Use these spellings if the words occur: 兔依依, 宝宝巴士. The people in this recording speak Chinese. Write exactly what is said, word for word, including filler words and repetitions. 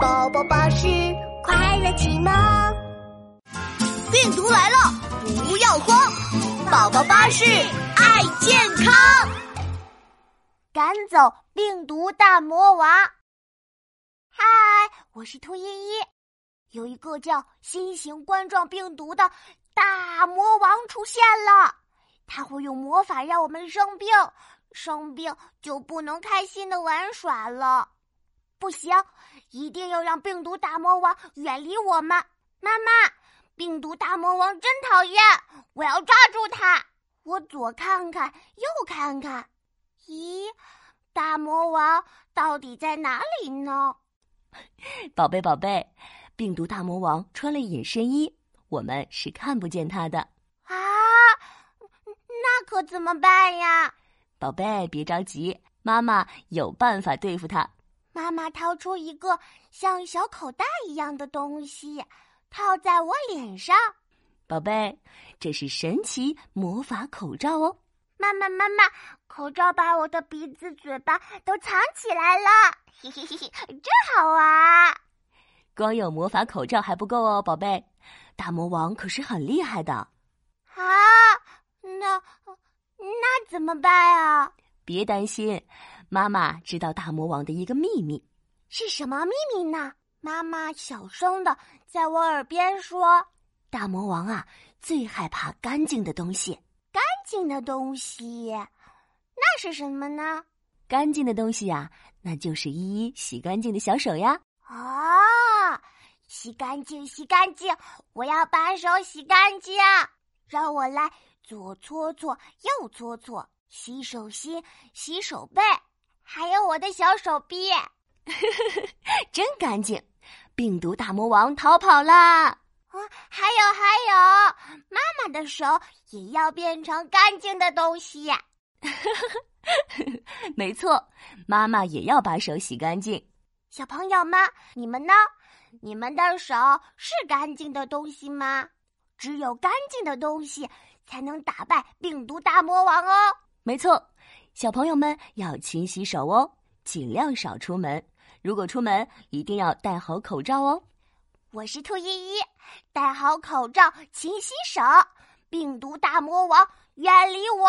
宝宝巴士快乐启蒙，病毒来了不要慌，宝宝巴士爱健康。赶走病毒大魔王。嗨，我是兔依依。有一个叫新型冠状病毒的大魔王出现了，他会用魔法让我们生病，生病就不能开心的玩耍了。不行，一定要让病毒大魔王远离我们。妈妈，病毒大魔王真讨厌，我要抓住他。我左看看右看看，咦，大魔王到底在哪里呢？宝贝宝贝，病毒大魔王穿了隐身衣，我们是看不见他的。啊，那可怎么办呀？宝贝别着急，妈妈有办法对付他。妈妈掏出一个像小口袋一样的东西，套在我脸上。宝贝，这是神奇魔法口罩哦。妈妈，妈妈，口罩把我的鼻子、嘴巴都藏起来了，嘿嘿嘿嘿，真好啊！光有魔法口罩还不够哦，宝贝，大魔王可是很厉害的。啊，那那怎么办啊？别担心，妈妈知道大魔王的一个秘密。是什么秘密呢？妈妈小声的在我耳边说，大魔王啊，最害怕干净的东西。干净的东西，那是什么呢？干净的东西啊，那就是依依洗干净的小手呀。哦，洗干净，洗干净，我要把手洗干净。让我来左搓搓，右搓搓。洗手心，洗手背，还有我的小手臂，真干净！病毒大魔王逃跑啦！啊，还有还有，妈妈的手也要变成干净的东西。没错，妈妈也要把手洗干净。小朋友们，你们呢？你们的手是干净的东西吗？只有干净的东西才能打败病毒大魔王哦。没错，小朋友们要勤洗手哦，尽量少出门。如果出门，一定要戴好口罩哦。我是兔依依，戴好口罩，勤洗手，病毒大魔王远离我。